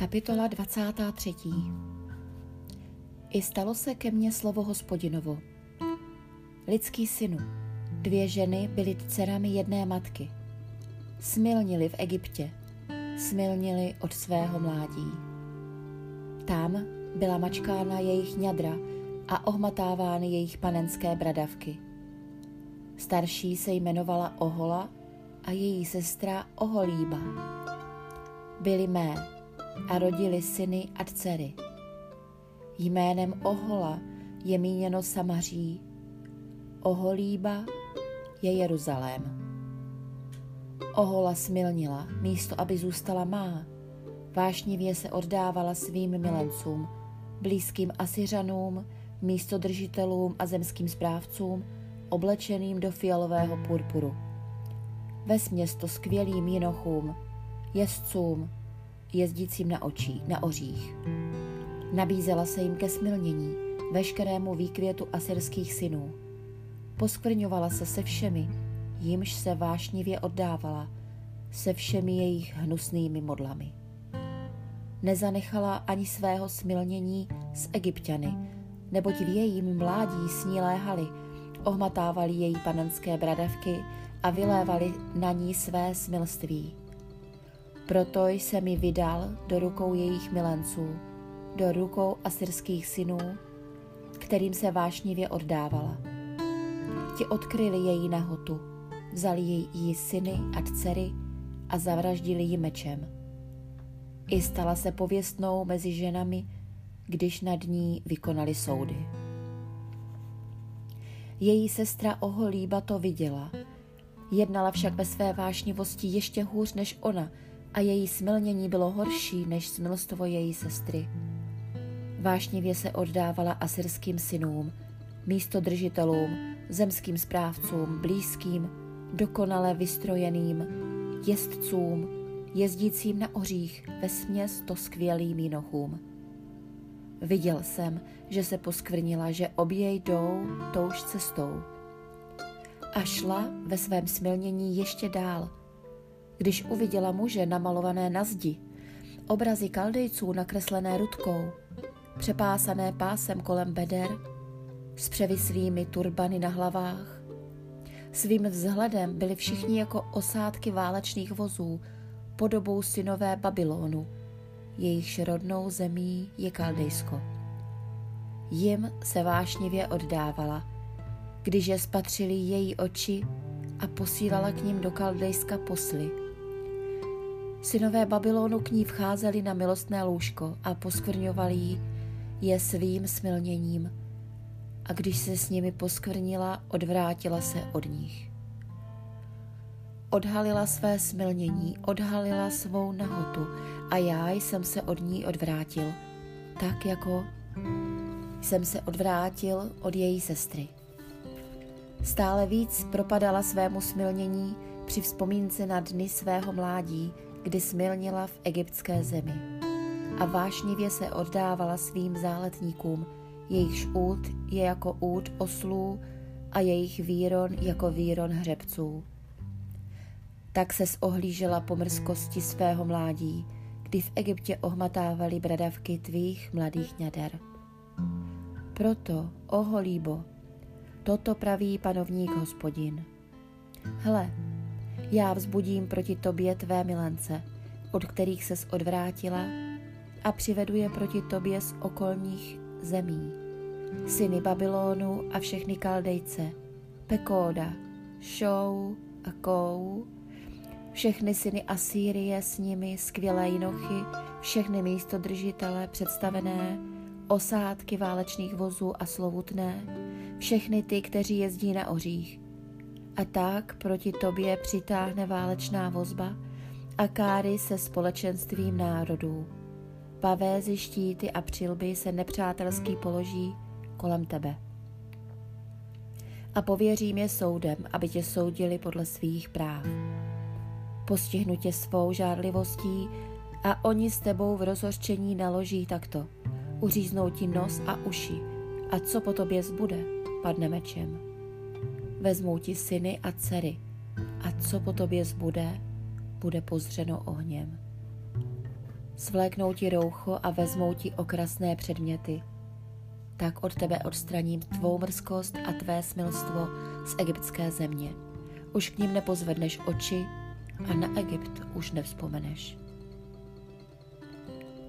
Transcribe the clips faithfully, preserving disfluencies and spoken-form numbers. Kapitola dvacátá třetí. I stalo se ke mně slovo Hospodinovo. Lidský synu, dvě ženy byly dcerami jedné matky. Smilnili v Egyptě, smilnili od svého mládí. Tam byla mačkána jejich ňadra a ohmatávány jejich panenské bradavky. Starší se jmenovala Ohola a její sestra Oholíba. Byly mé a rodili syny a dcery. Jménem Ohola je míněno Samaří, Oholíba je Jeruzalém. Ohola smilnila, místo aby zůstala má. Vášnivě se oddávala svým milencům, blízkým Asiřanům, místodržitelům a zemským správcům, oblečeným do fialového purpuru. Vesměs to skvělým jinochům, jezdcům, jezdícím na očí, na ořích. Nabízela se jim ke smilnění, veškerému výkvětu asyrských synů. Poskvrňovala se se všemi, jimž se vášnivě oddávala, se všemi jejich hnusnými modlami. Nezanechala ani svého smilnění s Egypťany, neboť v jejím mládí s ní léhali, ohmatávali její panenské bradavky a vylévali na ní své smilství. Proto jsem ji vydal do rukou jejich milenců, do rukou asyrských synů, kterým se vášnivě oddávala. Ti odkryli její nahotu, vzali její syny a dcery a zavraždili ji mečem. I stala se pověstnou mezi ženami, když nad ní vykonali soudy. Její sestra Oholíba to viděla. Jednala však ve své vášnivosti ještě hůř než ona, a její smilnění bylo horší než smilstvo její sestry. Vášnivě se oddávala asyrským synům, místodržitelům, zemským správcům, blízkým, dokonale vystrojeným, jezdcům, jezdícím na ořích, vesměs to skvělým jinochům. Viděl jsem, že se poskvrnila, že obě jdou touž cestou. A šla ve svém smilnění ještě dál. Když uviděla muže namalované na zdi, obrazy Kaldejců nakreslené rudkou, přepásané pásem kolem beder, s převislými turbany na hlavách. Svým vzhledem byli všichni jako osádky válečných vozů, podobou synové Babylonu, jejichž rodnou zemí je Kaldejsko. Jim se vášnivě oddávala, když je spatřili její oči a posílala k ním do Kaldejska posly. Synové Babylonu k ní vcházeli na milostné lůžko a poskvrňovali jí je svým smilněním. A když se s nimi poskvrnila, odvrátila se od nich. Odhalila své smilnění, odhalila svou nahotu a já jsem se od ní odvrátil, tak jako jsem se odvrátil od její sestry. Stále víc propadala svému smilnění při vzpomínce na dny svého mládí, kdy smilnila v egyptské zemi. A vášnivě se oddávala svým záletníkům, jejichž út je jako út oslů a jejich výron jako výron hřebců. Tak se zohlížela po mrzkosti svého mládí, kdy v Egyptě ohmatávaly bradavky tvých mladých ňader. Proto, Oholíbo, toto praví panovník Hospodin. Hle, já vzbudím proti tobě tvé milence, od kterých ses odvrátila, a přivedu je proti tobě z okolních zemí. Syny Babylonu a všechny Kaldejce, Pekóda, Šou a Kou, všechny syny Asýrie s nimi, skvělé jinochy, všechny místodržitele představené, osádky válečných vozů a slovutné, všechny ty, kteří jezdí na ořích. A tak proti tobě přitáhne válečná vozba a káry se společenstvím národů. Pavézy, štíty a přilby se nepřátelský položí kolem tebe. A pověřím je soudem, aby tě soudili podle svých práv. Postihnu tě svou žárlivostí a oni s tebou v rozhořčení naloží takto. Uříznou ti nos a uši a co po tobě zbude, padne mečem. Vezmou ti syny a dcery a co po tobě zbude, bude pozřeno ohněm. svléknou ti roucho a vezmou ti okrasné předměty. Tak od tebe odstraním tvou mrzkost a tvé smilstvo z egyptské země. Už k ním nepozvedneš oči a na Egypt už nevzpomeneš.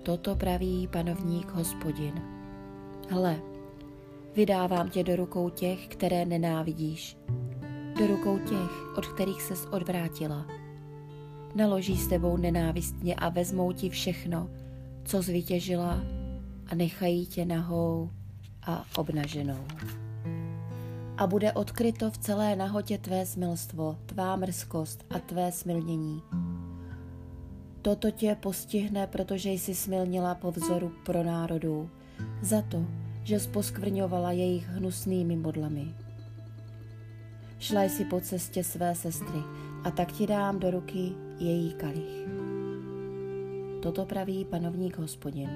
Toto praví panovník Hospodin. Hle, vydávám tě do rukou těch, které nenávidíš, do rukou těch, od kterých ses odvrátila. Naloží s tebou nenávistně a vezmou ti všechno, co zvítězila, a nechají tě nahou a obnaženou. A bude odkryto v celé nahotě tvé smilstvo, tvá mrzkost a tvé smilnění. Toto tě postihne, protože jsi smilnila po vzoru pro národů, za to, že sposkvrňovala jejich hnusnými modlami. Šla jsi po cestě své sestry, a tak ti dám do ruky její kalich. Toto praví panovník Hospodin.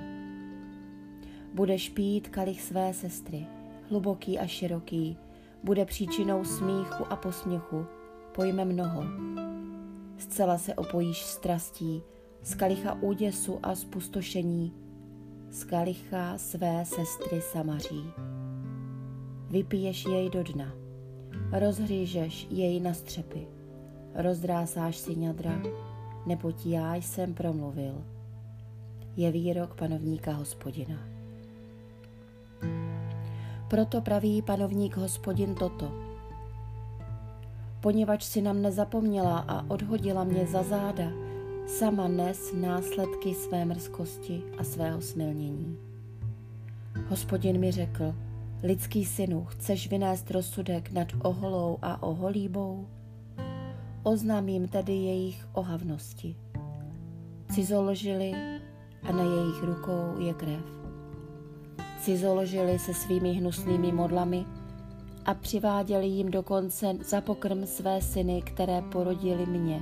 Budeš pít kalich své sestry, hluboký a široký, bude příčinou smíchu a posměchu, pojme mnoho. Zcela se opojíš strastí, z kalicha úděsu a spustošení, z kalicha své sestry Samaří. Vypiješ jej do dna, rozhřížeš jej na střepy, rozdrásáš si ňadra, neboť já jsem promluvil. Je výrok panovníka Hospodina. Proto praví panovník Hospodin toto. Poněvadž si na mne zapomněla a odhodila mě za záda, sama nes následky své mrzkosti a svého smilnění. Hospodin mi řekl, lidský synu, chceš vynést rozsudek nad oholou a oholíbou? Oznám jim tedy jejich ohavnosti. Cizoložili a na jejich rukou je krev. Cizoložili se svými hnusnými modlami a přiváděli jim dokonce za pokrm své syny, které porodili mě.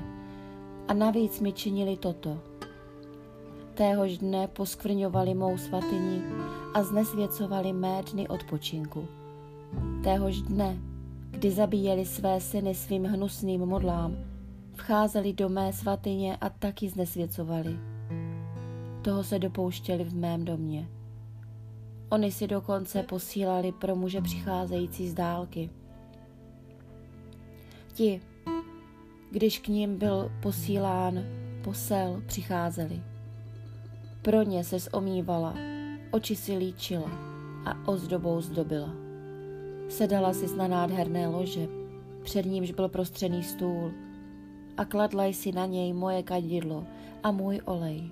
A navíc mi činili toto. Téhož dne poskvrňovali mou svatyni a znesvěcovali mé dny odpočinku. Téhož dne, kdy zabíjeli své syny svým hnusným modlám, vcházeli do mé svatyně a taky znesvěcovali. Toho se dopouštěli v mém domě. Oni si dokonce posílali pro muže přicházející z dálky. Ti, když k ním byl posílán posel, přicházeli. Pro ně se omývala, oči si líčila a ozdobou zdobila. Sedala sis na nádherné lože, před nímž byl prostřený stůl, a kladla jsi na něj moje kadidlo a můj olej.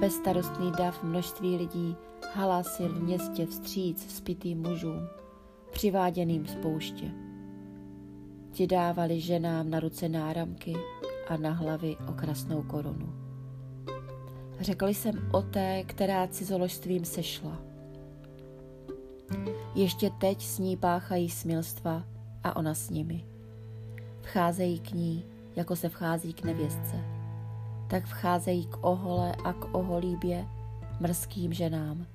Bezstarostný dav množství lidí hlásil v městě vstříc vzpitým mužům, přiváděným z pouště. Ti dávali ženám na ruce náramky a na hlavy okrasnou korunu. Řekl jsem o té, která cizoložstvím sešla. Ještě teď s ní páchají smilstva a ona s nimi. Vcházejí k ní, jako se vchází k nevěstce. Tak vcházejí k ohole a k oholíbě, mrzkým ženám.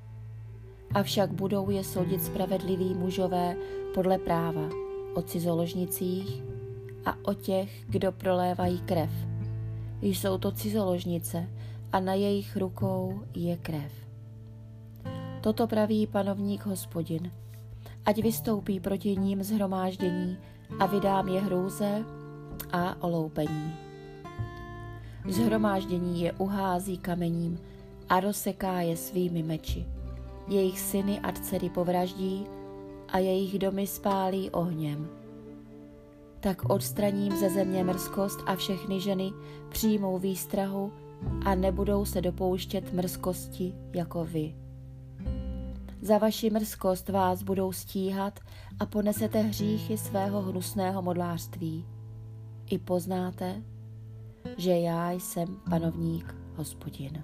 Avšak budou je soudit spravedliví mužové podle práva o cizoložnicích a o těch, kdo prolévají krev. Jsou to cizoložnice a na jejich rukou je krev. Toto praví panovník Hospodin. Ať vystoupí proti ním shromáždění a vydám je hrůze a oloupení. Shromáždění je uhází kamením a rozseká je svými meči. Jejich syny a dcery povraždí a jejich domy spálí ohněm. Tak odstraním ze země mrzkost a všechny ženy přijmou výstrahu a nebudou se dopouštět mrzkosti jako vy. Za vaši mrzkost vás budou stíhat a ponesete hříchy svého hnusného modlářství. I poznáte, že já jsem panovník Hospodin.